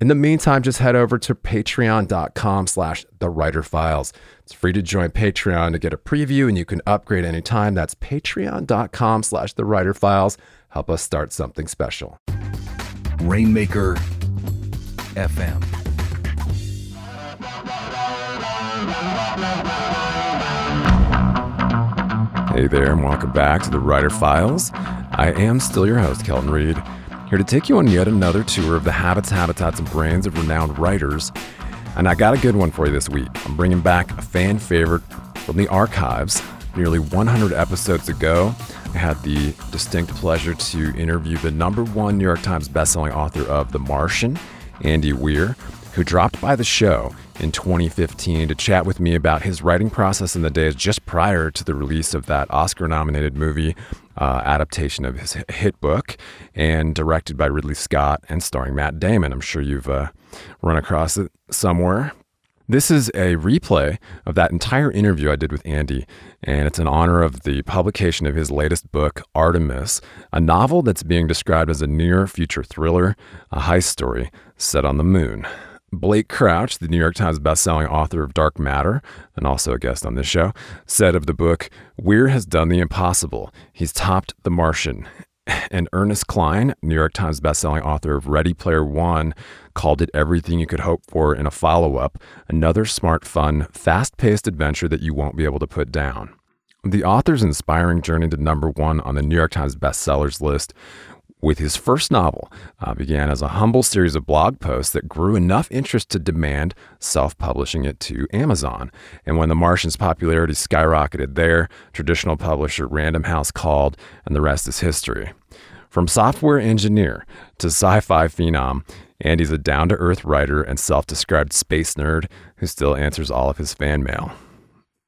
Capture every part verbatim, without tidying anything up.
In the meantime, just head over to patreon.com slash the writer files. It's free to join Patreon to get a preview, and you can upgrade anytime. That's patreon.com slash the writer files. Help us start something special. Rainmaker F M. Hey there, and welcome back to the Writer Files. I am still your host, Kelton Reed, here to take you on yet another tour of the habits, habitats, and brains of renowned writers. And I got a good one for you this week. I'm bringing back a fan favorite from the archives. Nearly one hundred episodes ago, I had the distinct pleasure to interview the number one New York Times bestselling author of The Martian, Andy Weir, who dropped by the show in twenty fifteen to chat with me about his writing process in the days just prior to the release of that Oscar-nominated movie uh, adaptation of his hit book, and directed by Ridley Scott and starring Matt Damon. I'm sure you've uh, run across it somewhere. This is a replay of that entire interview I did with Andy, and it's in honor of the publication of his latest book, Artemis, a novel that's being described as a near-future thriller, a heist story set on the moon. Blake Crouch, the New York Times bestselling author of Dark Matter, and also a guest on this show, said of the book, "Weir has done the impossible. He's topped The Martian." And Ernest Cline, New York Times bestselling author of Ready Player One, called it everything you could hope for in a follow-up, another smart, fun, fast-paced adventure that you won't be able to put down. The author's inspiring journey to number one on the New York Times bestsellers list with his first novel uh, began as a humble series of blog posts that grew enough interest to demand self-publishing it to Amazon. And when The Martian's popularity skyrocketed there, traditional publisher Random House called, and the rest is history. From software engineer to sci-fi phenom, Andy's a down-to-earth writer and self-described space nerd who still answers all of his fan mail.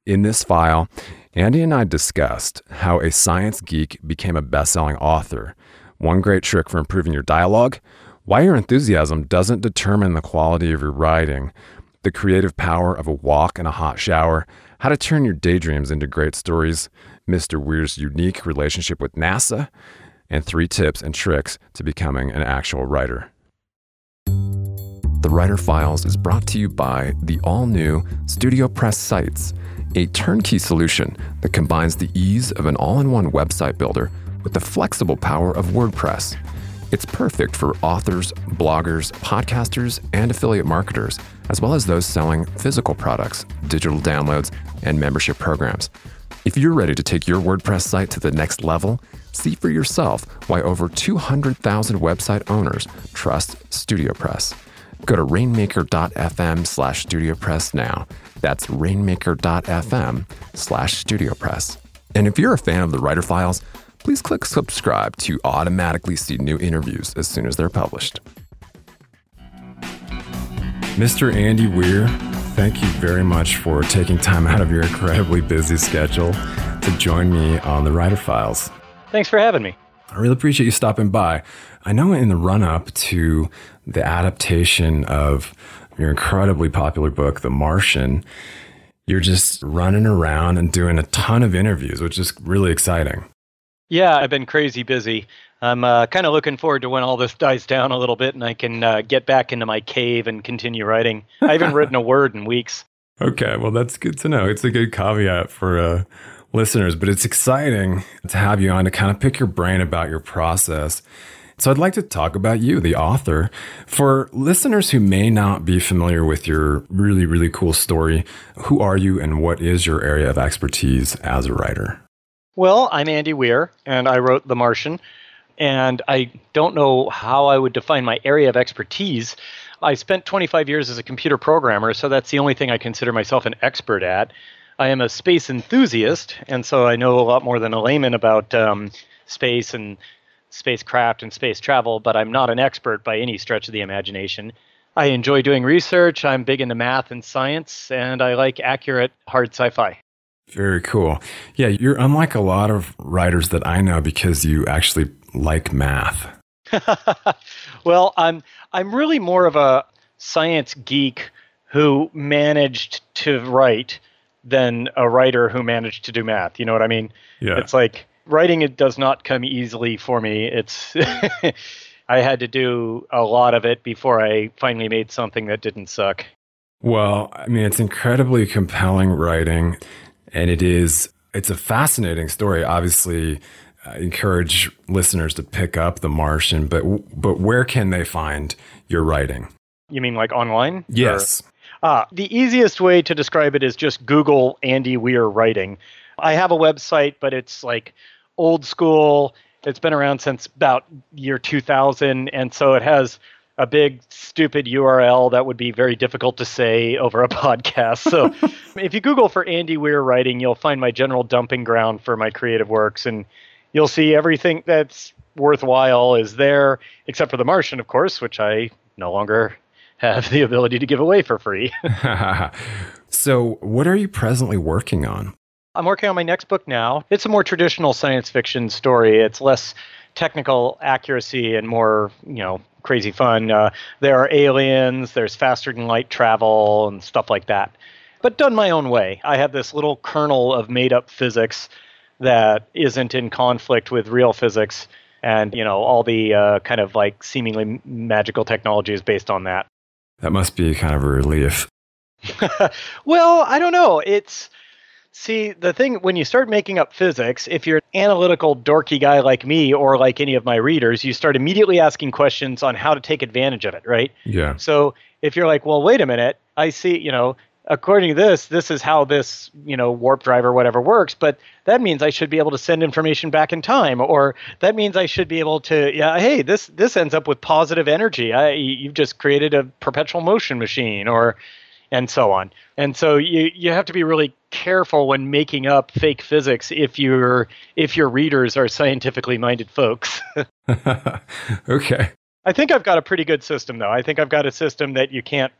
In this file, Andy and I discussed how a science geek became a best-selling author, one great trick for improving your dialogue, why your enthusiasm doesn't determine the quality of your writing, the creative power of a walk and a hot shower, how to turn your daydreams into great stories, Mister Weir's unique relationship with NASA, and three tips and tricks to becoming an actual writer. The Writer Files is brought to you by the all-new StudioPress Sites, a turnkey solution that combines the ease of an all-in-one website builder with the flexible power of WordPress. It's perfect for authors, bloggers, podcasters, and affiliate marketers, as well as those selling physical products, digital downloads, and membership programs. If you're ready to take your WordPress site to the next level, see for yourself why over two hundred thousand website owners trust StudioPress. Go to rainmaker.fm slash StudioPress now. That's rainmaker.fm slash StudioPress. And if you're a fan of The Writer Files, please click subscribe to automatically see new interviews as soon as they're published. Mister Andy Weir, thank you very much for taking time out of your incredibly busy schedule to join me on The Writer Files. Thanks for having me. I really appreciate you stopping by. I know in the run-up to the adaptation of your incredibly popular book, The Martian, you're just running around and doing a ton of interviews, which is really exciting. Yeah, I've been crazy busy. I'm uh, kind of looking forward to when all this dies down a little bit and I can uh, get back into my cave and continue writing. I haven't written a word in weeks. Okay, well, that's good to know. It's a good caveat for uh, listeners, but it's exciting to have you on to kind of pick your brain about your process. So I'd like to talk about you, the author. For listeners who may not be familiar with your really, really cool story, who are you and what is your area of expertise as a writer? Well, I'm Andy Weir, and I wrote The Martian, and I don't know how I would define my area of expertise. I spent twenty-five years as a computer programmer, so that's the only thing I consider myself an expert at. I am a space enthusiast, and so I know a lot more than a layman about um, space and spacecraft and space travel, but I'm not an expert by any stretch of the imagination. I enjoy doing research, I'm big into math and science, and I like accurate, hard sci-fi. Very cool. Yeah, you're unlike a lot of writers that I know because you actually like math. Well, I'm I'm really more of a science geek who managed to write than a writer who managed to do math. You know what I mean? Yeah. It's like writing, it does not come easily for me. It's I had to do a lot of it before I finally made something that didn't suck. Well, I mean, it's incredibly compelling writing. And it is, it's a fascinating story. Obviously, I encourage listeners to pick up The Martian, but but where can they find your writing? You mean like online? Yes. Or, uh, the easiest way to describe it is just Google Andy Weir writing. I have a website, but it's like old school. It's been around since about year two thousand. And so it has a big, stupid U R L that would be very difficult to say over a podcast. So if you Google for Andy Weir writing, you'll find my general dumping ground for my creative works. And you'll see everything that's worthwhile is there, except for The Martian, of course, which I no longer have the ability to give away for free. So what are you presently working on? I'm working on my next book now. It's a more traditional science fiction story. It's less technical accuracy and more, you know, crazy fun. Uh, there are aliens, there's faster than light travel and stuff like that, but done my own way. I have this little kernel of made up physics that isn't in conflict with real physics. And, you know, all the uh, kind of like seemingly magical technology is based on that. That must be kind of a relief. Well, I don't know. It's, see, the thing, when you start making up physics, if you're an analytical, dorky guy like me or like any of my readers, you start immediately asking questions on how to take advantage of it, right? Yeah. So if you're like, well, wait a minute, I see, you know, according to this, this is how this, you know, warp drive or whatever works, but that means I should be able to send information back in time, or that means I should be able to, yeah, hey, this this ends up with positive energy. I, you've just created a perpetual motion machine, or... and so on. And so you you have to be really careful when making up fake physics if your if your readers are scientifically minded folks. Okay. I think I've got a pretty good system though. I think I've got a system that you can't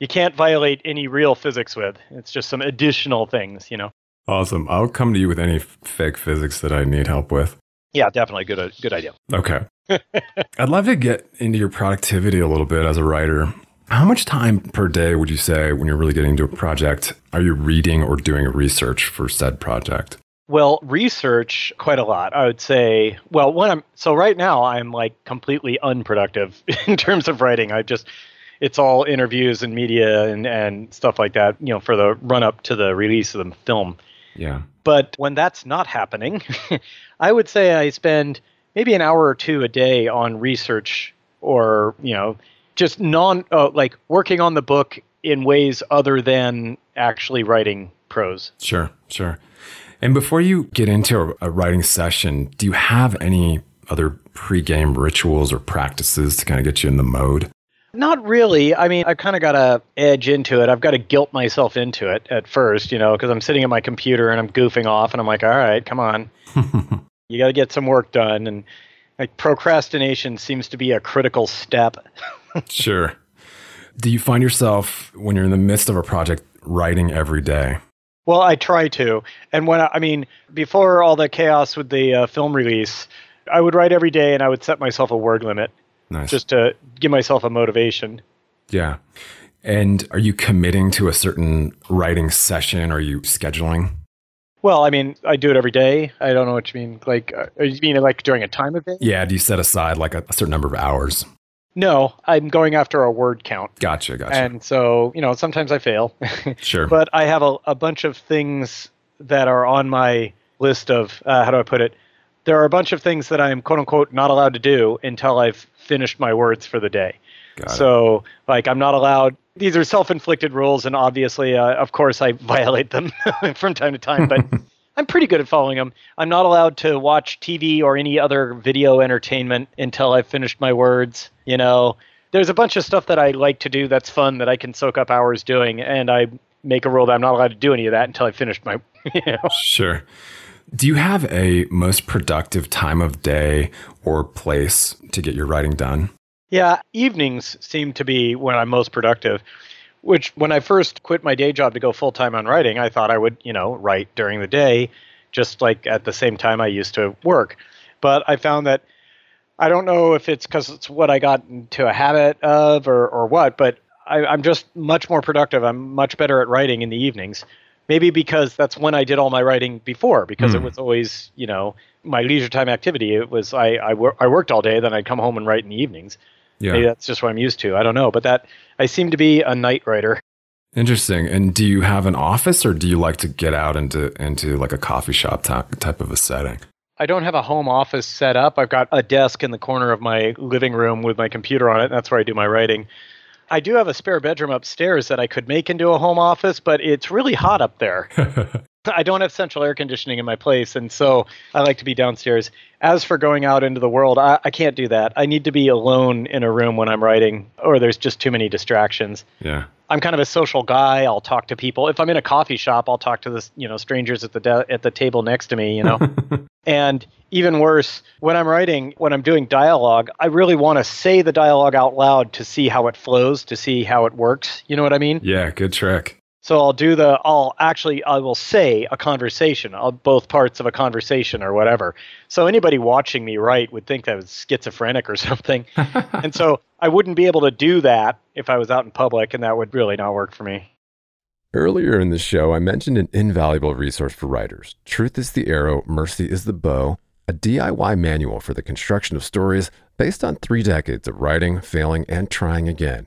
you can't violate any real physics with. It's just some additional things, you know. Awesome. I'll come to you with any f- fake physics that I need help with. Yeah, definitely good uh, good idea. Okay. I'd love to get into your productivity a little bit as a writer. How much time per day would you say when you're really getting into a project, are you reading or doing research for said project? Well, research, quite a lot. I would say, well, when I'm, so right now I'm like completely unproductive in terms of writing. I just, it's all interviews and media and, and stuff like that, you know, for the run up to the release of the film. Yeah. But when that's not happening, I would say I spend maybe an hour or two a day on research or, you know, just non uh, like working on the book in ways other than actually writing prose. Sure, sure. And before you get into a writing session, do you have any other pregame rituals or practices to kind of get you in the mode? Not really. I mean, I've kind of got to edge into it. I've got to guilt myself into it at first, you know, because I'm sitting at my computer and I'm goofing off and I'm like, all right, come on. You got to get some work done. And like procrastination seems to be a critical step. Sure. Do you find yourself, when you're in the midst of a project, writing every day? Well, I try to. And when I, I mean, before all the chaos with the uh, film release, I would write every day and I would set myself a word limit. Nice. Just to give myself a motivation. Yeah. And are you committing to a certain writing session? Are you scheduling? Well, I mean, I do it every day. I don't know what you mean. Like, uh, you mean like during a time of day? Yeah. Do you set aside like a, a certain number of hours? No, I'm going after a word count. Gotcha, gotcha. And so, you know, sometimes I fail. Sure. But I have a, a bunch of things that are on my list of, uh, how do I put it? There are a bunch of things that I'm, quote unquote, not allowed to do until I've finished my words for the day. Got so, it. like, I'm not allowed. These are self-inflicted rules, and obviously, uh, of course, I violate them from time to time, but... I'm pretty good at following them. I'm not allowed to watch T V or any other video entertainment until I've finished my words. You know, there's a bunch of stuff that I like to do that's fun that I can soak up hours doing, and I make a rule that I'm not allowed to do any of that until I finished my, you know. Sure. Do you have a most productive time of day or place to get your writing done? Yeah, evenings seem to be when I'm most productive, which when I first quit my day job to go full-time on writing, I thought I would, you know, write during the day, just like at the same time I used to work. But I found that, I don't know if it's because it's what I got into a habit of or, or what, but I, I'm just much more productive. I'm much better at writing in the evenings. Maybe because that's when I did all my writing before, because mm. it was always, you know, my leisure time activity. It was I I, wor- I worked all day, then I'd come home and write in the evenings. Yeah. Maybe that's just what I'm used to. I don't know. But that I seem to be a night writer. Interesting. And do you have an office, or do you like to get out into into like a coffee shop t- type of a setting? I don't have a home office set up. I've got a desk in the corner of my living room with my computer on it. And that's where I do my writing. I do have a spare bedroom upstairs that I could make into a home office, but it's really hot up there. I don't have central air conditioning in my place, and so I like to be downstairs. As for going out into the world, I, I can't do that. I need to be alone in a room when I'm writing, or there's just too many distractions. Yeah, I'm kind of a social guy. I'll talk to people. If I'm in a coffee shop, I'll talk to the, you know, strangers at the de- at the table next to me, you know. And even worse, when I'm writing, when I'm doing dialogue, I really want to say the dialogue out loud to see how it flows, to see how it works. You know what I mean? Yeah, good trick. So I'll do the, I'll actually, I will say a conversation, I'll, both parts of a conversation or whatever. So anybody watching me write would think that I was schizophrenic or something. And so I wouldn't be able to do that if I was out in public, and that would really not work for me. Earlier in the show, I mentioned an invaluable resource for writers, Truth is the Arrow, Mercy is the Bow, a D I Y manual for the construction of stories based on three decades of writing, failing, and trying again.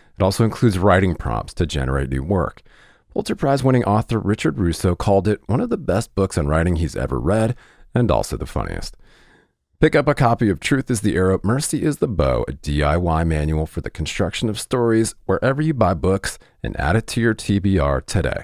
It also includes writing prompts to generate new work. Pulitzer Prize-winning author Richard Russo called it one of the best books on writing he's ever read, and also the funniest. Pick up a copy of Truth is the Arrow, Mercy is the Bow, a D I Y manual for the construction of stories, wherever you buy books, and add it to your T B R today.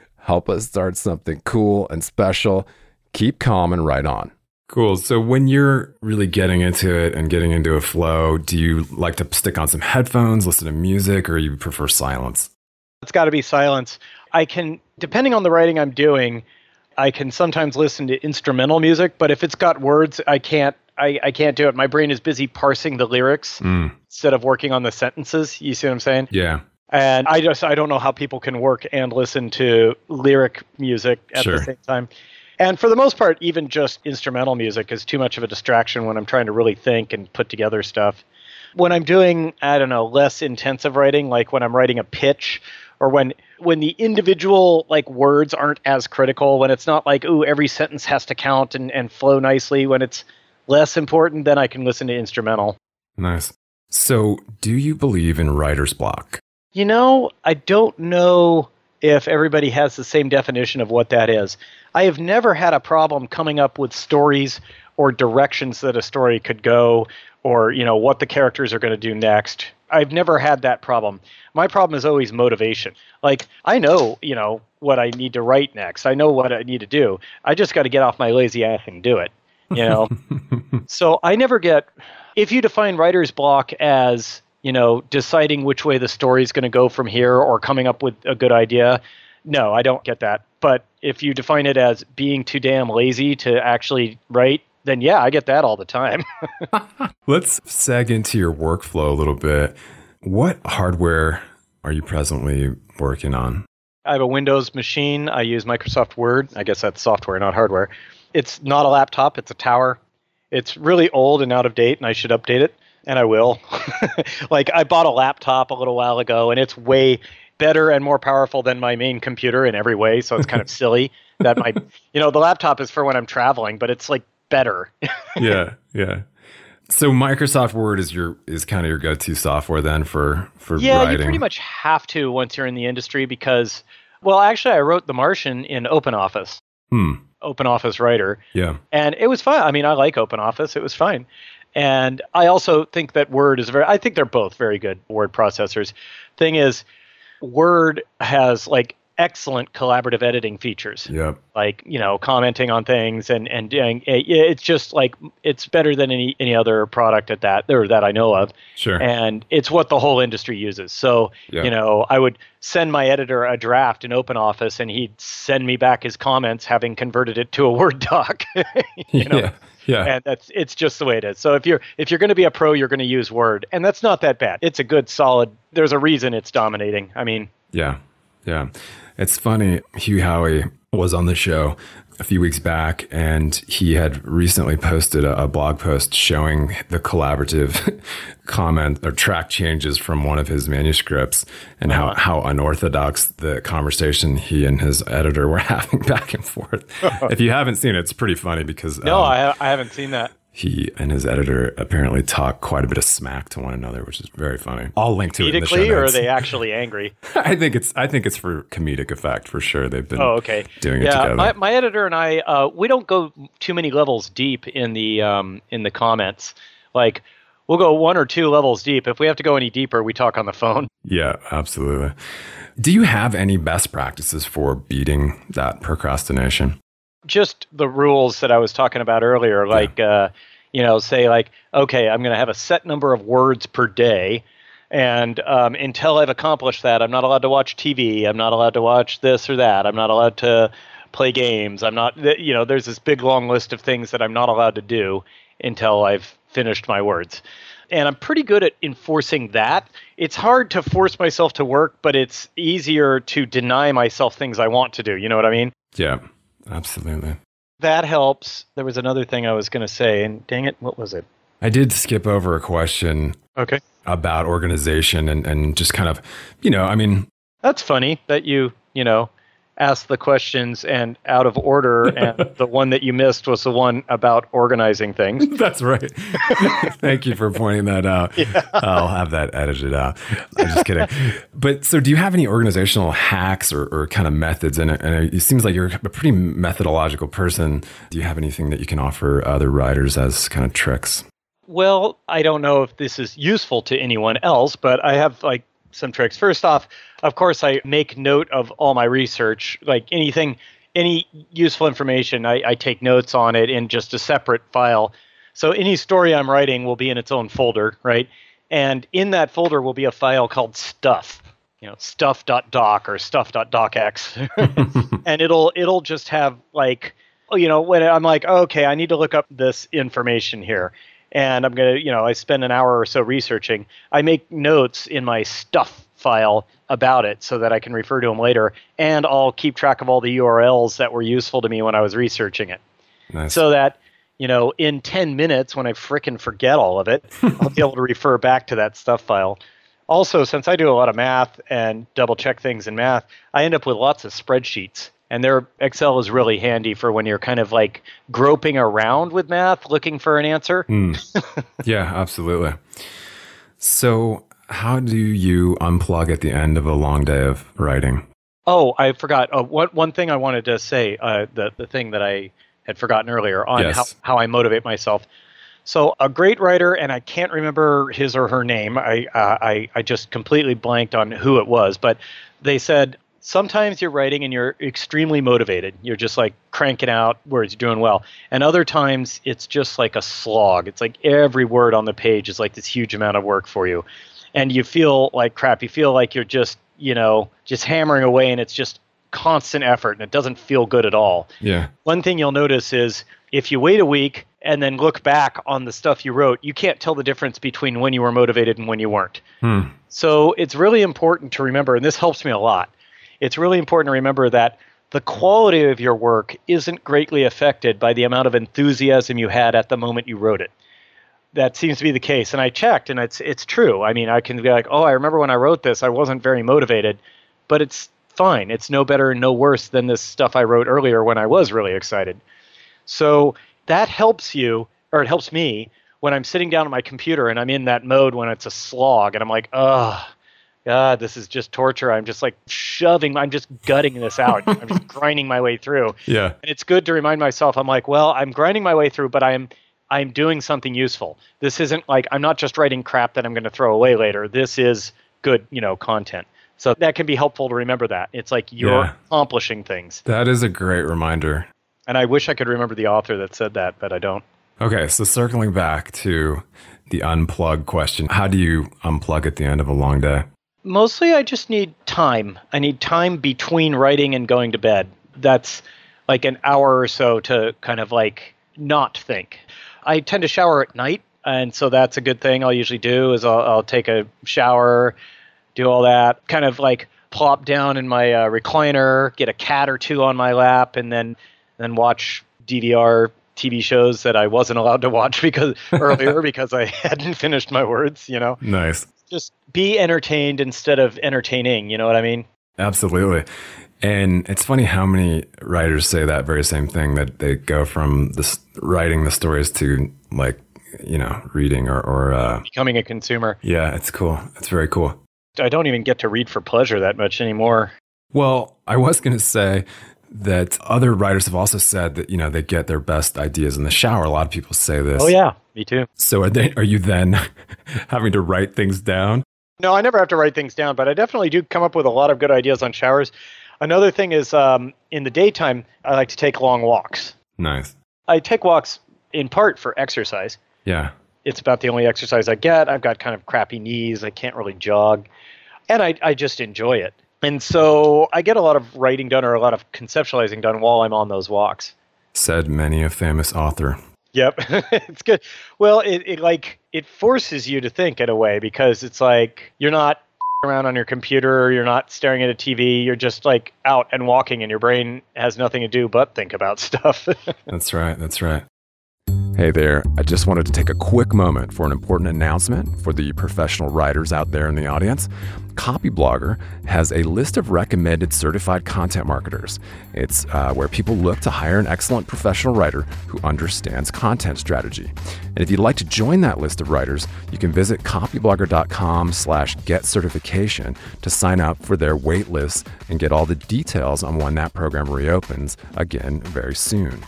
Help us start something cool and special. Keep calm and write on. Cool. So when you're really getting into it and getting into a flow, do you like to stick on some headphones, listen to music, or you prefer silence? It's got to be silence. I can, depending on the writing I'm doing, I can sometimes listen to instrumental music, but if it's got words, I can't, I, I can't do it. My brain is busy parsing the lyrics mm. instead of working on the sentences. You see what I'm saying? Yeah. And I just, I don't know how people can work and listen to lyric music at sure. the same time. And for the most part, even just instrumental music is too much of a distraction when I'm trying to really think and put together stuff. When I'm doing, I don't know, less intensive writing, like when I'm writing a pitch, or when when the individual like words aren't as critical, when it's not like, ooh, every sentence has to count and, and flow nicely, when it's less important, then I can listen to instrumental. Nice. So do you believe in writer's block? You know, I don't know if everybody has the same definition of what that is. I have never had a problem coming up with stories or directions that a story could go, or, you know, what the characters are going to do next. I've never had that problem. My problem is always motivation. Like, I know, you know, what I need to write next. I know what I need to do. I just got to get off my lazy ass and do it, you know? So I never get, if you define writer's block as, you know, deciding which way the story is going to go from here or coming up with a good idea, no, I don't get that. But if you define it as being too damn lazy to actually write, then yeah, I get that all the time. Let's seg into your workflow a little bit. What hardware are you presently working on? I have a Windows machine. I use Microsoft Word. I guess that's software, not hardware. It's not a laptop. It's a tower. It's really old and out of date, and I should update it, and I will. Like, I bought a laptop a little while ago, and it's way better and more powerful than my main computer in every way, so it's kind of silly that my, you know, the laptop is for when I'm traveling, but it's like, better. yeah yeah so Microsoft Word is your is kind of your go-to software then for for yeah writing. You pretty much have to once you're in the industry, because, well, actually, I wrote The Martian in OpenOffice. hmm. OpenOffice Writer, yeah and it was fun. I mean, I like OpenOffice. It was fine. And I also think that Word is very, I think they're both very good word processors. Thing is, Word has like excellent collaborative editing features. Yeah. Like, you know, commenting on things and, and doing, it's just like, it's better than any, any other product at that, or that I know of. Sure. And it's what the whole industry uses. So, yeah. you know, I would send my editor a draft in OpenOffice and he'd send me back his comments having converted it to a Word doc. you know? Yeah. Yeah. And that's, it's just the way it is. So if you're, if you're going to be a pro, you're going to use Word, and that's not that bad. It's a good, solid, there's a reason it's dominating. I mean, yeah. Yeah. It's funny, Hugh Howey was on the show a few weeks back, and he had recently posted a, a blog post showing the collaborative comment or track changes from one of his manuscripts, and uh-huh. how, how unorthodox the conversation he and his editor were having back and forth. If you haven't seen it, it's pretty funny because... No, um, I, ha- I haven't seen that. He and his editor apparently talk quite a bit of smack to one another, which is very funny. I'll link to it in the show notes. Comedically, or are they actually angry? I think it's I think it's for comedic effect, for sure. They've been oh, okay. doing yeah, it together. My, my editor and I, uh, we don't go too many levels deep in the um, in the comments. Like, we'll go one or two levels deep. If we have to go any deeper, we talk on the phone. Yeah, absolutely. Do you have any best practices for beating that procrastination? Just the rules that I was talking about earlier, like, yeah. uh, you know, say like, okay, I'm going to have a set number of words per day. And um, until I've accomplished that, I'm not allowed to watch T V. I'm not allowed to watch this or that. I'm not allowed to play games. I'm not, you know, there's this big long list of things that I'm not allowed to do until I've finished my words. And I'm pretty good at enforcing that. It's hard to force myself to work, but it's easier to deny myself things I want to do. You know what I mean? Yeah. Absolutely. That helps. There was another thing I was going to say, and dang it, what was it? I did skip over a question okay. about organization and, and just kind of, you know, I mean... That's funny that you, you know, asked the questions and out of order, and the one that you missed was the one about organizing things. That's right. Thank you for pointing that out. Yeah. I'll have that edited out. I'm just kidding. But so do you have any organizational hacks or, or kind of methods? And, and it seems like you're a pretty methodological person. Do you have anything that you can offer other writers as kind of tricks? Well, I don't know if this is useful to anyone else, but I have like some tricks. First off, of course, I make note of all my research, like anything, any useful information, I, I take notes on it in just a separate file. So any story I'm writing will be in its own folder, right? And in that folder will be a file called stuff, you know, stuff dot doc or stuff dot docx. And it'll it'll just have like, you know, when I'm like, oh, okay, I need to look up this information here. And I'm going to, you know, I spend an hour or so researching. I make notes in my stuff file about it so that I can refer to them later. And I'll keep track of all the U R Ls that were useful to me when I was researching it. Nice. So that, you know, in ten minutes when I frickin' forget all of it, I'll be able to refer back to that stuff file. Also, since I do a lot of math and double check things in math, I end up with lots of spreadsheets. And their Excel is really handy for when you're kind of like groping around with math, looking for an answer. Mm. Yeah, absolutely. So how do you unplug at the end of a long day of writing? Oh, I forgot. Uh, what, one thing I wanted to say, uh, the, the thing that I had forgotten earlier on yes. how, how I motivate myself. So a great writer, and I can't remember his or her name. I, uh, I I just completely blanked on who it was, but they said sometimes you're writing and you're extremely motivated. You're just like cranking out words, you're doing well. And other times it's just like a slog. It's like every word on the page is like this huge amount of work for you. And you feel like crap. You feel like you're just, you know, just hammering away, and it's just constant effort, and it doesn't feel good at all. Yeah. One thing you'll notice is if you wait a week and then look back on the stuff you wrote, you can't tell the difference between when you were motivated and when you weren't. Hmm. So it's really important to remember, and this helps me a lot, it's really important to remember that the quality of your work isn't greatly affected by the amount of enthusiasm you had at the moment you wrote it. That seems to be the case. And I checked, and it's it's true. I mean, I can be like, oh, I remember when I wrote this, I wasn't very motivated, but it's fine. It's no better and no worse than this stuff I wrote earlier when I was really excited. So that helps you, or it helps me, when I'm sitting down at my computer and I'm in that mode when it's a slog and I'm like, oh, God, this is just torture. I'm just like shoving, I'm just gutting this out. I'm just grinding my way through. Yeah. And it's good to remind myself, I'm like, well, I'm grinding my way through, but I'm I'm doing something useful. This isn't like, I'm not just writing crap that I'm going to throw away later. This is good, you know, content. So that can be helpful to remember that. It's like you're yeah. accomplishing things. That is a great reminder. And I wish I could remember the author that said that, but I don't. Okay, so circling back to the unplug question, how do you unplug at the end of a long day? Mostly I just need time. I need time between writing and going to bed. That's like an hour or so to kind of like not think. I tend to shower at night, and so that's a good thing I'll usually do is I'll, I'll take a shower, do all that, kind of like plop down in my uh, recliner, get a cat or two on my lap, and then then watch D V R T V shows that I wasn't allowed to watch because earlier because I hadn't finished my words, you know? Nice. Just be entertained instead of entertaining, you know what I mean? Absolutely. And it's funny how many writers say that very same thing, that they go from this, writing the stories to like, you know, reading or... or uh, becoming a consumer. Yeah, it's cool. It's very cool. I don't even get to read for pleasure that much anymore. Well, I was going to say that other writers have also said that, you know, they get their best ideas in the shower. A lot of people say this. Oh, yeah. Me too. So are they, are you then having to write things down? No, I never have to write things down, but I definitely do come up with a lot of good ideas on showers. Another thing is um, in the daytime, I like to take long walks. Nice. I take walks in part for exercise. Yeah. It's about the only exercise I get. I've got kind of crappy knees. I can't really jog. And I, I just enjoy it. And so I get a lot of writing done or a lot of conceptualizing done while I'm on those walks. Said many a famous author. Yep. It's good. Well, it, it like it forces you to think in a way because it's like you're not around on your computer, you're not staring at a T V, you're just like out and walking and your brain has nothing to do but think about stuff. That's right, that's right. Hey there, I just wanted to take a quick moment for an important announcement for the professional writers out there in the audience. Copyblogger has a list of recommended certified content marketers. It's uh, where people look to hire an excellent professional writer who understands content strategy. And if you'd like to join that list of writers, you can visit copyblogger.com slash get certification to sign up for their wait list and get all the details on when that program reopens again very soon.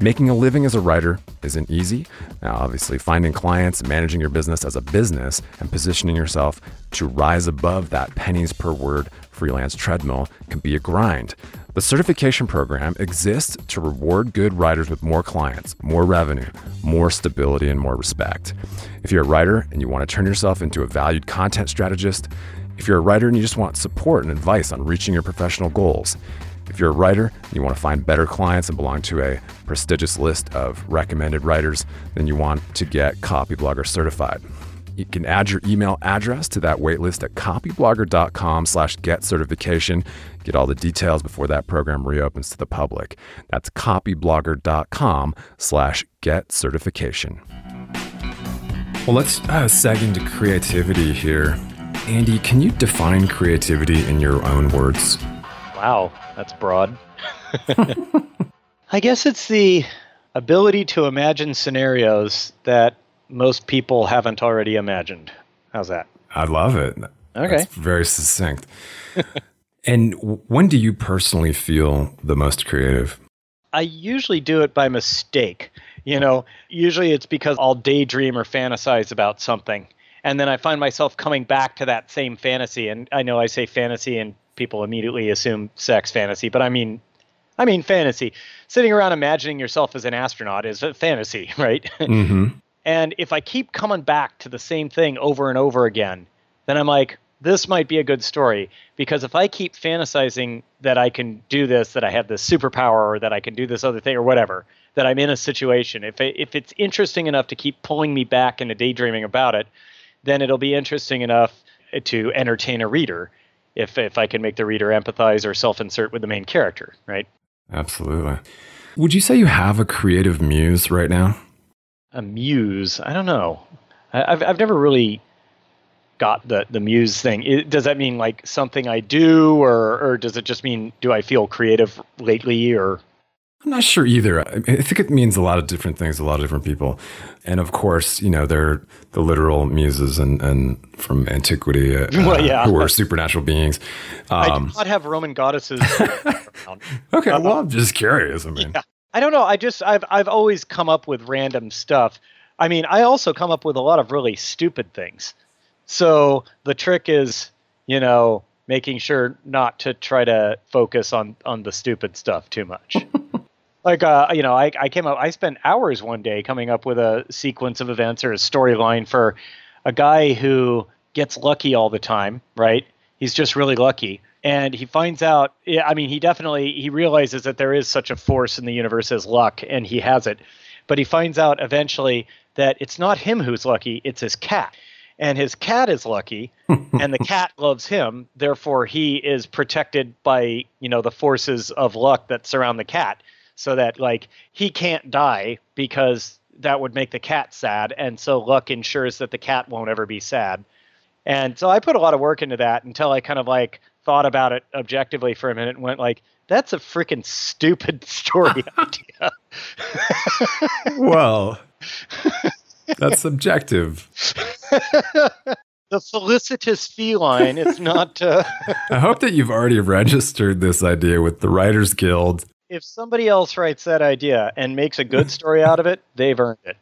Making a living as a writer isn't easy. Now, obviously, finding clients, managing your business as a business, and positioning yourself to rise above that pennies per word freelance treadmill can be a grind. The certification program exists to reward good writers with more clients, more revenue, more stability, and more respect. If you're a writer and you want to turn yourself into a valued content strategist, if you're a writer and you just want support and advice on reaching your professional goals, if you're a writer and you want to find better clients and belong to a prestigious list of recommended writers, then you want to get Copyblogger certified. You can add your email address to that waitlist at copyblogger.com slash get certification. Get all the details before that program reopens to the public. That's copyblogger.com slash get certification. Well, let's uh, seg into creativity here. Andy, can you define creativity in your own words? Wow, that's broad. I guess it's the ability to imagine scenarios that most people haven't already imagined. How's that? I love it. Okay. That's very succinct. And when do you personally feel the most creative? I usually do it by mistake. You know, usually it's because I'll daydream or fantasize about something. And then I find myself coming back to that same fantasy. And I know I say fantasy and people immediately assume sex fantasy, but I mean, I mean fantasy. Sitting around imagining yourself as an astronaut is a fantasy, right? Mm-hmm. And if I keep coming back to the same thing over and over again, then I'm like, this might be a good story, because if I keep fantasizing that I can do this, that I have this superpower, or that I can do this other thing, or whatever, that I'm in a situation, if it, if it's interesting enough to keep pulling me back into daydreaming about it, then it'll be interesting enough to entertain a reader if if I can make the reader empathize or self-insert with the main character, right? Absolutely. Would you say you have a creative muse right now? A muse? I don't know. I've I've never really... got the the muse thing. It, does that mean like something I do, or or does it just mean do I feel creative lately? Or I'm not sure either. I, I think it means a lot of different things, a lot of different people. And of course, you know, they're the literal muses and, and from antiquity uh, well, yeah. who were supernatural beings. Um, I do not have Roman goddesses. Okay, um, well, I'm just curious. I mean, yeah. I don't know. I just I've I've always come up with random stuff. I mean, I also come up with a lot of really stupid things. So the trick is, you know, making sure not to try to focus on, on the stupid stuff too much. like, uh, you know, I, I came up, I spent hours one day coming up with a sequence of events or a storyline for a guy who gets lucky all the time, right? He's just really lucky. And he finds out, I mean, he definitely, he realizes that there is such a force in the universe as luck, and he has it. But he finds out eventually that it's not him who's lucky, it's his cat. And his cat is lucky, and the cat loves him. Therefore, he is protected by, you know, the forces of luck that surround the cat, so that, like, he can't die because that would make the cat sad. And so luck ensures that the cat won't ever be sad. And so I put a lot of work into that until I kind of, like, thought about it objectively for a minute and went, like, that's a freaking stupid story idea. Well, that's subjective. The felicitous feline. It's not. Uh... I hope that you've already registered this idea with the Writers Guild. If somebody else writes that idea and makes a good story out of it, they've earned it.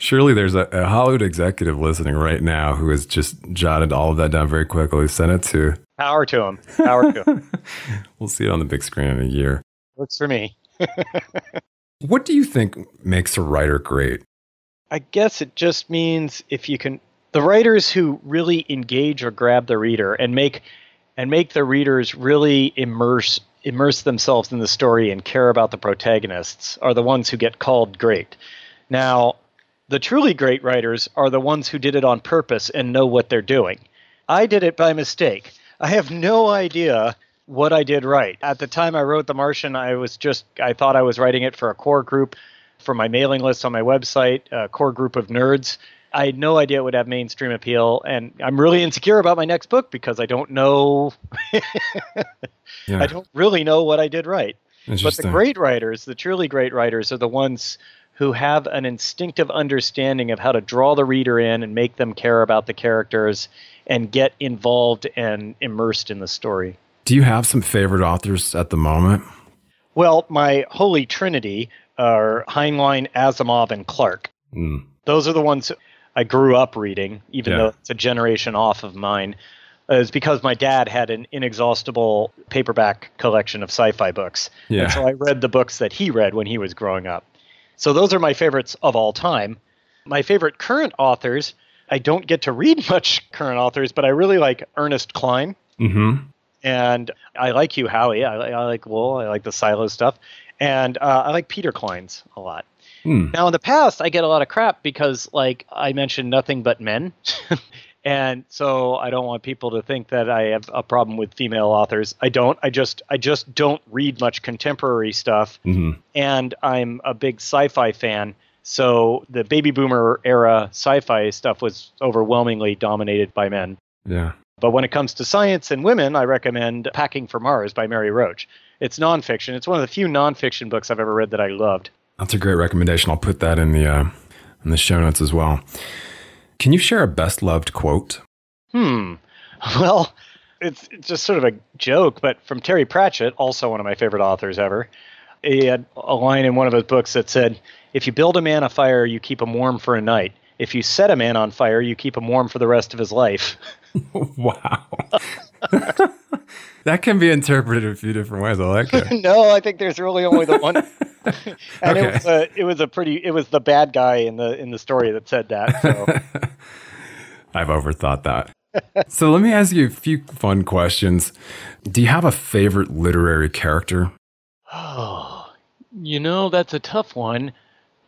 Surely there's a, a Hollywood executive listening right now who has just jotted all of that down very quickly. Sent it to. Power to him. Power to him. We'll see it on the big screen in a year. Works for me. What do you think makes a writer great? I guess it just means if you can, the writers who really engage or grab the reader and make and make the readers really immerse immerse themselves in the story and care about the protagonists are the ones who get called great. Now, the truly great writers are the ones who did it on purpose and know what they're doing. I did it by mistake. I have no idea what I did right. At the time I wrote The Martian, I was just I thought I was writing it for a core group. For my mailing list on my website, a core group of nerds. I had no idea it would have mainstream appeal, and I'm really insecure about my next book because I don't know. yeah. I don't really know what I did right. But the great writers, the truly great writers, are the ones who have an instinctive understanding of how to draw the reader in and make them care about the characters and get involved and immersed in the story. Do you have some favorite authors at the moment? Well, my holy trinity are Heinlein, Asimov, and Clarke. Mm. Those are the ones I grew up reading, even yeah. though it's a generation off of mine. Uh, it's because my dad had an inexhaustible paperback collection of sci-fi books. Yeah. And so I read the books that he read when he was growing up. So those are my favorites of all time. My favorite current authors, I don't get to read much current authors, but I really like Ernest Cline. Mm-hmm. And I like Hugh Howey. I, I like Wool. I like the Silo stuff. And uh, I like Peter Klein's a lot. Mm. Now, in the past, I get a lot of crap because, like, I mentioned nothing but men. And so I don't want people to think that I have a problem with female authors. I don't. I just I just don't read much contemporary stuff. Mm-hmm. And I'm a big sci-fi fan. So the baby boomer era sci-fi stuff was overwhelmingly dominated by men. Yeah. But when it comes to science and women, I recommend Packing for Mars by Mary Roach. It's nonfiction. It's one of the few nonfiction books I've ever read that I loved. That's a great recommendation. I'll put that in the uh, in the show notes as well. Can you share a best loved quote? Hmm. Well, it's, it's just sort of a joke, but from Terry Pratchett, also one of my favorite authors ever. he had a line in one of his books that said, if you build a man a fire, you keep him warm for a night. If you set a man on fire, you keep him warm for the rest of his life. Wow. That can be interpreted a few different ways. I like that. No, I think there's really only the one. And okay. it, was a, it was a pretty, it was the bad guy in the in the story that said that. So. I've overthought that. So let me ask you a few fun questions. Do you have a favorite literary character? Oh, you know, that's a tough one.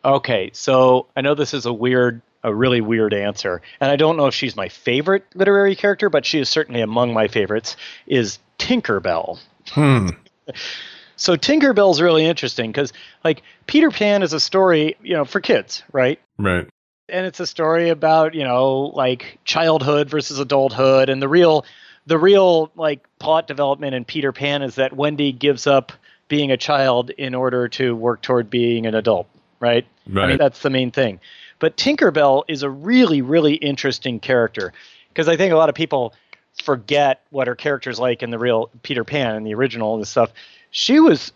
Okay, so I know this is a weird, a really weird answer, and I don't know if she's my favorite literary character, but she is certainly among my favorites, is Tinker Bell. Hmm. So Tinker Bell's really interesting because, like, Peter Pan is a story, you know, for kids, right? Right. And it's a story about, you know, like childhood versus adulthood. And the real, the real like plot development in Peter Pan is that Wendy gives up being a child in order to work toward being an adult. Right. Right. I mean, that's the main thing. But Tinker Bell is a really, really interesting character because I think a lot of people forget what her character's like in the real Peter Pan and the original and stuff. She was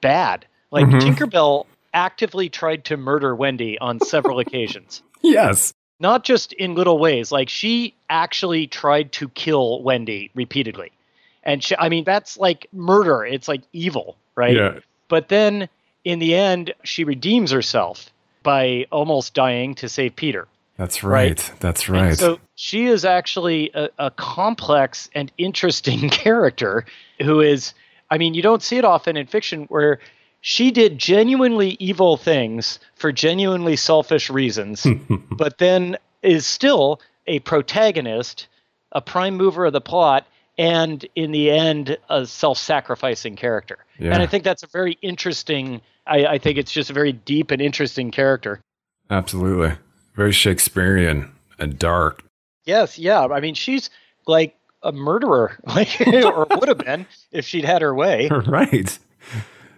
bad. Like mm-hmm. Tinker Bell actively tried to murder Wendy on several occasions. Yes. Not just in little ways. Like, she actually tried to kill Wendy repeatedly. And she, I mean, that's like murder. It's like evil, right? Yeah. But then in the end, she redeems herself by almost dying to save Peter. That's right. right? That's right. And so she is actually a, a complex and interesting character who is, I mean, you don't see it often in fiction where she did genuinely evil things for genuinely selfish reasons, but then is still a protagonist, a prime mover of the plot, and in the end, a self-sacrificing character. Yeah. And I think that's a very interesting, I, I think it's just a very deep and interesting character. Absolutely. Very Shakespearean and dark. Yes, yeah. I mean, she's like a murderer, like, or would have been if she'd had her way. Right.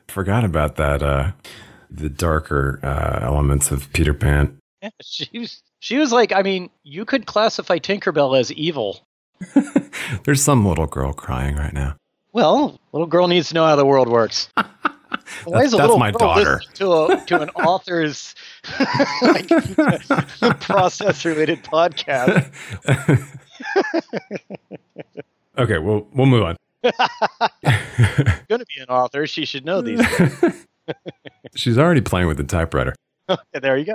Forgot about that, uh, the darker uh, elements of Peter Pan. Yeah, she was, she was like, I mean, you could classify Tinkerbell as evil. There's some little girl crying right now. Well, little girl needs to know how the world works. Why is a little girl listening to, a, to an author's like, process-related podcast? Okay, well, we'll move on. She's going to be an author. She should know these things. She's already playing with the typewriter. There you go.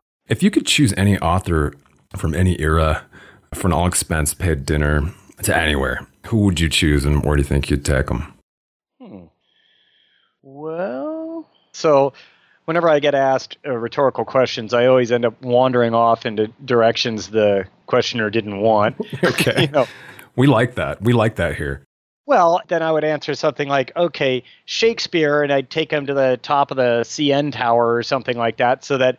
If you could choose any author from any era for an all-expense-paid dinner to anywhere, who would you choose and where do you think you'd take them? Hmm. Well, so whenever I get asked uh, rhetorical questions, I always end up wandering off into directions the questioner didn't want. Okay. You know? We like that. We like that here. Well, then I would answer something like, okay, Shakespeare, and I'd take him to the top of the C N Tower or something like that so that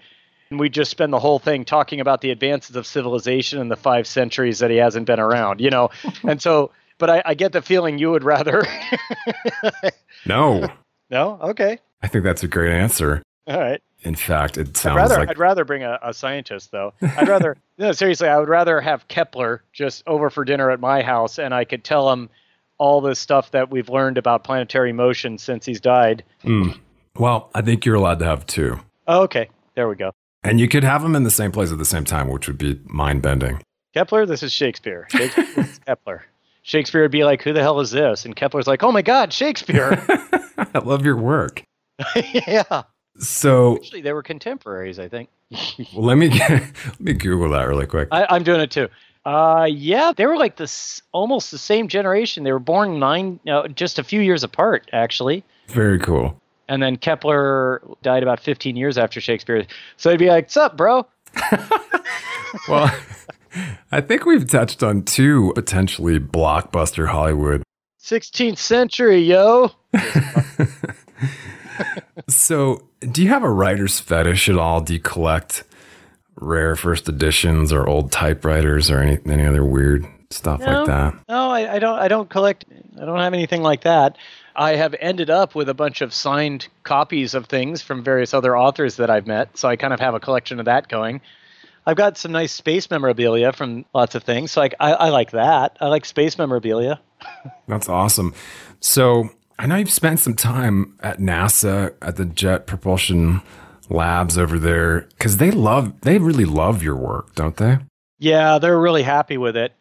we just spend the whole thing talking about the advances of civilization and the five centuries that he hasn't been around, you know? And so, but I, I get the feeling you would rather. No. No? Okay. I think that's a great answer. All right. In fact, it sounds I'd rather, like... I'd rather bring a, a scientist, though. I'd rather... no, seriously, I would rather have Kepler just over for dinner at my house, and I could tell him all the stuff that we've learned about planetary motion since he's died. Mm. Well, I think you're allowed to have two. Oh, okay. There we go. And you could have them in the same place at the same time, which would be mind-bending. Kepler, this is Shakespeare. Shakespeare is Kepler. Shakespeare would be like, who the hell is this? And Kepler's like, oh my God, Shakespeare. I love your work. Yeah. So actually, they were contemporaries, I think. Well, let me let me Google that really quick. I, I'm doing it too. Uh, yeah, they were like this, almost the same generation. They were born nine, uh, just a few years apart, actually. Very cool. And then Kepler died about fifteen years after Shakespeare, so he'd be like, "What's up, bro?" Well, I think we've touched on two potentially blockbuster Hollywood. sixteenth century, yo. So, do you have a writer's fetish at all? Do you collect rare first editions or old typewriters or any any other weird stuff no, like that? No, I, I don't. I don't collect. I don't have anything like that. I have ended up with a bunch of signed copies of things from various other authors that I've met, so I kind of have a collection of that going. I've got some nice space memorabilia from lots of things, so I, I, I like that. I like space memorabilia. That's awesome. So I know you've spent some time at NASA at the Jet Propulsion Labs over there because they love, they really love your work, don't they? Yeah, they're really happy with it.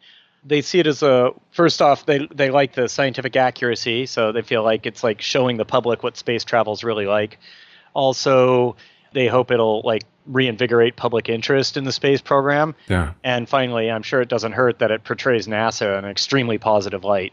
They see it as a, first off, they they like the scientific accuracy, so they feel like it's like showing the public what space travel's really like. Also, they hope it'll like reinvigorate public interest in the space program. Yeah. And finally, I'm sure it doesn't hurt that it portrays NASA in an extremely positive light.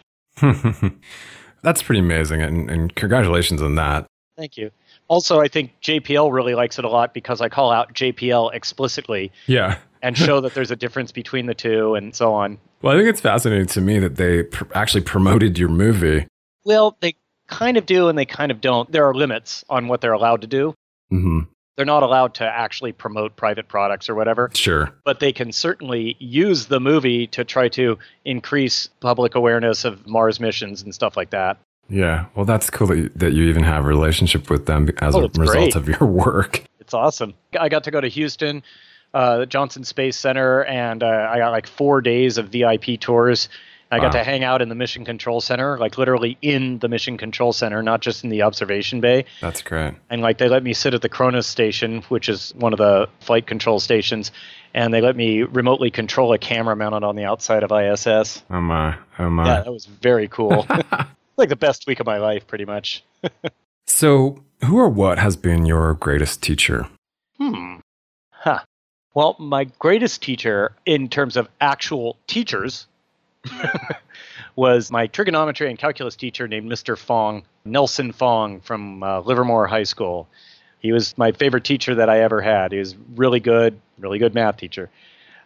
That's pretty amazing, and, and congratulations on that. Thank you. Also, I think J P L really likes it a lot because I call out J P L explicitly. Yeah. And show that there's a difference between the two and so on. Well, I think it's fascinating to me that they pr- actually promoted your movie. Well, they kind of do and they kind of don't. There are limits on what they're allowed to do. Mm-hmm. They're not allowed to actually promote private products or whatever. Sure. But they can certainly use the movie to try to increase public awareness of Mars missions and stuff like that. Yeah. Well, that's cool that you, that you even have a relationship with them as oh, a result great. of your work. It's awesome. I got to go to Houston. Uh, the Johnson Space Center, and uh, I got like four days of V I P tours. I got wow. to hang out in the Mission Control Center, like literally in the Mission Control Center, not just in the observation bay. That's great. And like they let me sit at the Kronos station, which is one of the flight control stations, and they let me remotely control a camera mounted on the outside of I S S. Oh my, oh my. Yeah, that was very cool. Like the best week of my life, pretty much. So who or what has been your greatest teacher? Hmm. Huh. Well, my greatest teacher in terms of actual teachers was my trigonometry and calculus teacher named Mister Fong, Nelson Fong from uh, Livermore High School. He was my favorite teacher that I ever had. He was really good, really good math teacher.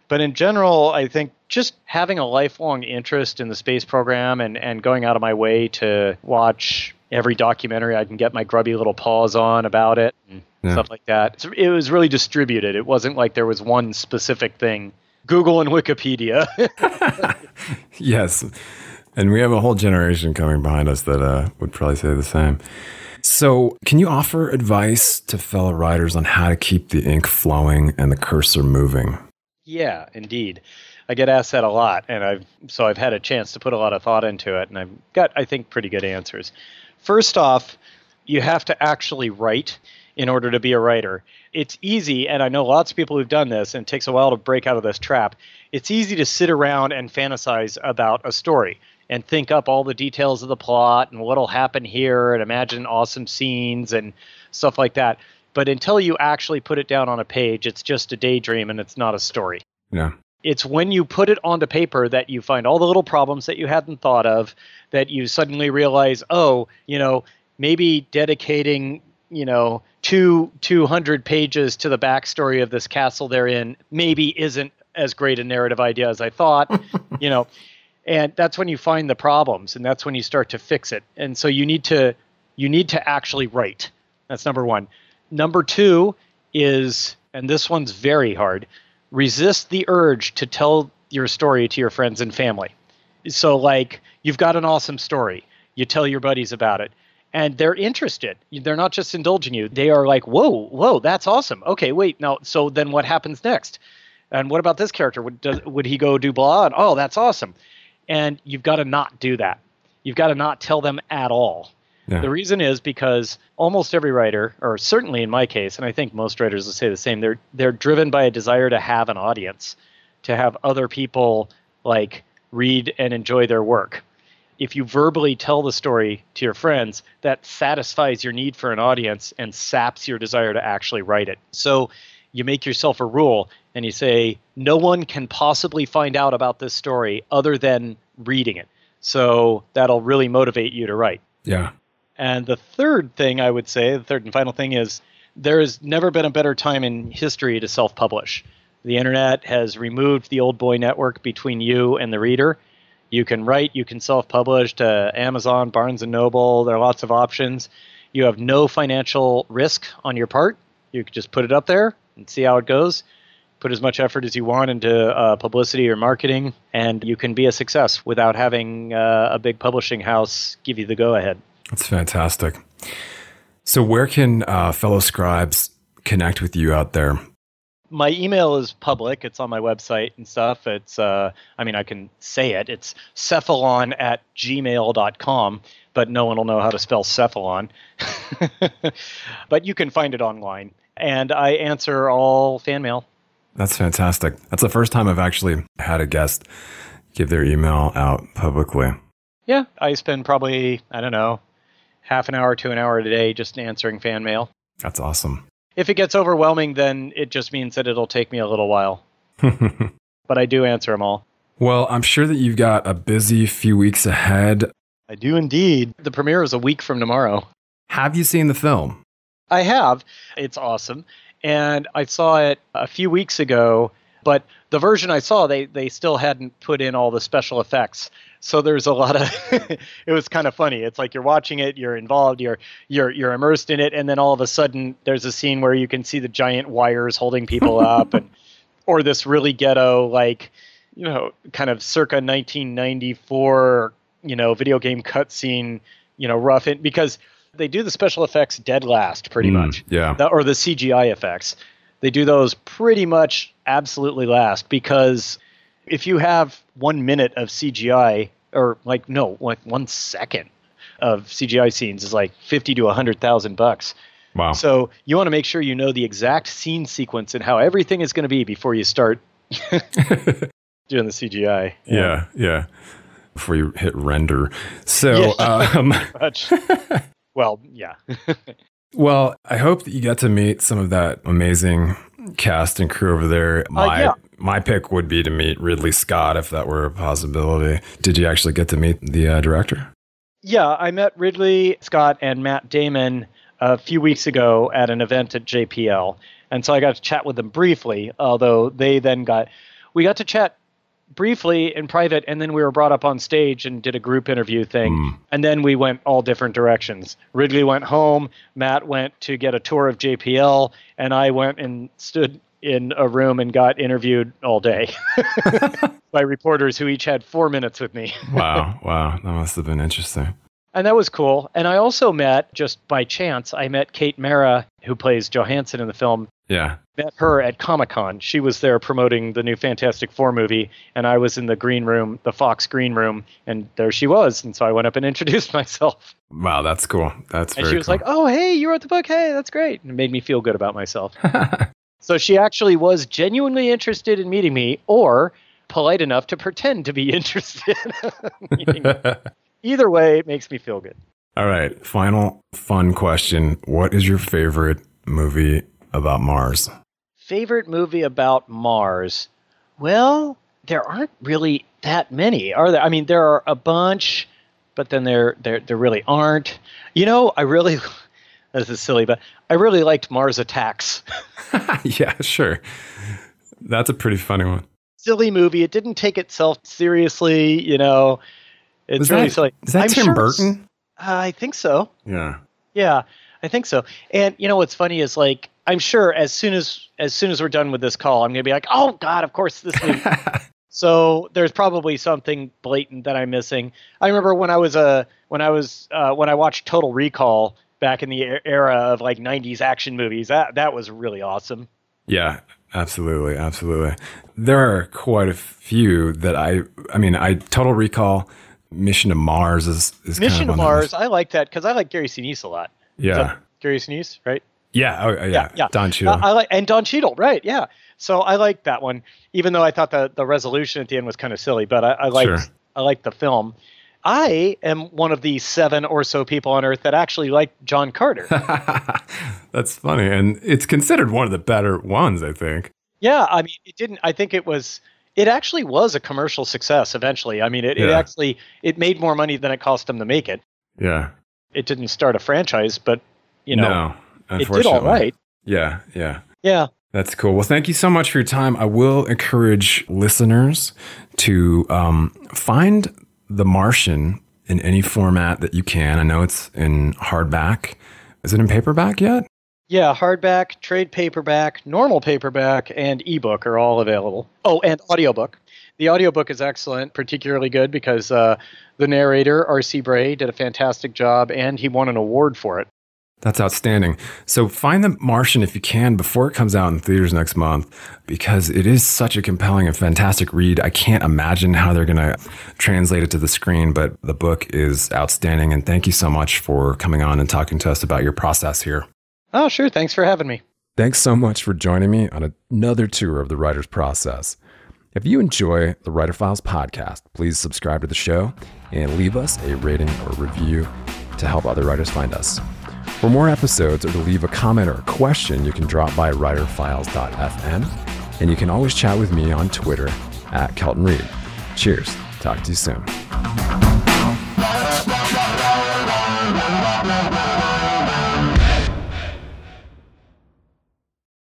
But in general, I think just having a lifelong interest in the space program and, and going out of my way to watch every documentary I can get my grubby little paws on about it and yeah. stuff like that. So it was really distributed. It wasn't like there was one specific thing. Google and Wikipedia. Yes. And we have a whole generation coming behind us that uh, would probably say the same. So can you offer advice to fellow writers on how to keep the ink flowing and the cursor moving? Yeah, indeed. I get asked that a lot, and I've so I've had a chance to put a lot of thought into it, and I've got, I think, pretty good answers. First off, you have to actually write in order to be a writer. It's easy, and I know lots of people who've done this, and it takes a while to break out of this trap. It's easy to sit around and fantasize about a story and think up all the details of the plot and what'll happen here and imagine awesome scenes and stuff like that. But until you actually put it down on a page, it's just a daydream and it's not a story. Yeah. It's when you put it onto paper that you find all the little problems that you hadn't thought of, that you suddenly realize, oh, you know, maybe dedicating, you know, two, 200 pages to the backstory of this castle they're in maybe isn't as great a narrative idea as I thought, you know, and that's when you find the problems and that's when you start to fix it. And so you need to, you need to actually write. That's number one. Number two is, and this one's very hard, resist the urge to tell your story to your friends and family. So like you've got an awesome story. You tell your buddies about it and they're interested. They're not just indulging you. They are like, whoa, whoa, that's awesome. Okay, wait, now, so then what happens next? And what about this character? Would, does, would he go do blah? And, oh, that's awesome. And you've got to not do that. You've got to not tell them at all. Yeah. The reason is because almost every writer, or certainly in my case, and I think most writers would say the same, they're they're driven by a desire to have an audience, to have other people like read and enjoy their work. if you verbally tell the story to your friends, that satisfies your need for an audience and saps your desire to actually write it. So you make yourself a rule and you say, no one can possibly find out about this story other than reading it. So that'll really motivate you to write. Yeah. And the third thing I would say, the third and final thing is, there has never been a better time in history to self-publish. The internet has removed the old boy network between you and the reader. You can write, you can self-publish to Amazon, Barnes and Noble. There are lots of options. You have no financial risk on your part. You can just put it up there and see how it goes. Put as much effort as you want into uh, publicity or marketing, and you can be a success without having uh, a big publishing house give you the go-ahead. That's fantastic. So where can uh, fellow scribes connect with you out there? My email is public. It's on my website and stuff. It's, uh, I mean, I can say it. It's cephalon at gmail dot com, but no one will know how to spell cephalon. But you can find it online. And I answer all fan mail. That's fantastic. That's the first time I've actually had a guest give their email out publicly. Yeah, I spend probably, I don't know, half an hour to an hour a day just answering fan mail. That's awesome. If it gets overwhelming, then it just means that it'll take me a little while. But I do answer them all. Well, I'm sure that you've got a busy few weeks ahead. I do indeed. The premiere is a week from tomorrow. Have you seen the film? I have. It's awesome. And I saw it a few weeks ago, but the version I saw, they they still hadn't put in all the special effects. So there's a lot of, it was kind of funny. It's like you're watching it, you're involved, you're you're you're immersed in it, and then all of a sudden there's a scene where you can see the giant wires holding people up, and or this really ghetto, like, you know, kind of circa nineteen ninety-four, you know, video game cutscene, you know, rough in, because they do the special effects dead last, pretty mm, much. Yeah. The, or the C G I effects. They do those pretty much absolutely last, because if you have one minute of C G I, or like, no, like one second of C G I scenes is like fifty to a hundred thousand bucks. Wow. So you want to make sure you know the exact scene sequence and how everything is going to be before you start doing the C G I. Yeah. Yeah. Yeah. Before you hit render. So, yeah, um, much. Well, yeah. Well, I hope that you get to meet some of that amazing cast and crew over there. My, uh, yeah. my pick would be to meet Ridley Scott, if that were a possibility. Did you actually get to meet the uh, director? Yeah, I met Ridley Scott and Matt Damon a few weeks ago at an event at J P L. And so I got to chat with them briefly, although they then got, we got to chat briefly in private, and then we were brought up on stage and did a group interview thing. Mm. And then we went all different directions. Ridley went home, Matt went to get a tour of J P L, and I went and stood in a room and got interviewed all day by reporters who each had four minutes with me. Wow, wow. That must have been interesting. And that was cool. And I also met, just by chance, I met Kate Mara, who plays Johansson in the film. Yeah. Met her at Comic-Con. She was there promoting the new Fantastic Four movie, and I was in the green room, the Fox green room, and there she was. And so I went up and introduced myself. Wow, that's cool. That's very cool. And she was cool. Like, oh, hey, you wrote the book. Hey, that's great. And it made me feel good about myself. So she actually was genuinely interested in meeting me, or polite enough to pretend to be interested in meeting me. Either way, it makes me feel good. All right. Final fun question. What is your favorite movie about Mars? Favorite movie about Mars? Well, there aren't really that many, are there? I mean, there are a bunch, but then there, there, there really aren't. You know, I really, this is silly, but I really liked Mars Attacks. Yeah, sure. That's a pretty funny one. Silly movie. It didn't take itself seriously, you know. It's was really that, silly. Is that I'm Tim sure Burton? Uh, I think so. Yeah. Yeah, I think so. And you know what's funny is, like, I'm sure as soon as as soon as we're done with this call, I'm going to be like, oh, God, of course, this movie. So there's probably something blatant that I'm missing. I remember when I was uh, when I was uh, when I watched Total Recall back in the era of like nineties action movies. That that was really awesome. Yeah. Absolutely, absolutely. There are quite a few that I, I mean, I Total Recall, Mission to Mars is, is Mission kind of to Mars. I like that because I like Gary Sinise a lot. Yeah, Gary Sinise, right? Yeah, oh, yeah, yeah, yeah. Don Cheadle. Uh, I like and Don Cheadle, right? Yeah. So I like that one, even though I thought the the resolution at the end was kind of silly, but I, I liked sure. I liked the film. I am one of the seven or so people on Earth that actually like John Carter. That's funny. And it's considered one of the better ones, I think. Yeah. I mean, it didn't, I think it was, it actually was a commercial success eventually. I mean, it, yeah. it actually, it made more money than it cost them to make it. Yeah. It didn't start a franchise, but you know, no, unfortunately. It did all right. Yeah. Yeah. Yeah. That's cool. Well, thank you so much for your time. I will encourage listeners to um, find The Martian in any format that you can. I know it's in hardback. Is it in paperback yet? Yeah, hardback, trade paperback, normal paperback, and ebook are all available. Oh, and audiobook. The audiobook is excellent, particularly good because uh, the narrator, R C. Bray, did a fantastic job, and he won an award for it. That's outstanding. So find The Martian if you can before it comes out in theaters next month, because it is such a compelling and fantastic read. I can't imagine how they're going to translate it to the screen, but the book is outstanding. And thank you so much for coming on and talking to us about your process here. Oh, sure. Thanks for having me. Thanks so much for joining me on another tour of the writer's process. If you enjoy the Writer Files podcast, please subscribe to the show and leave us a rating or review to help other writers find us. For more episodes or to leave a comment or a question, you can drop by writer files dot f m, and you can always chat with me on Twitter at Kelton Reed. Cheers. Talk to you soon.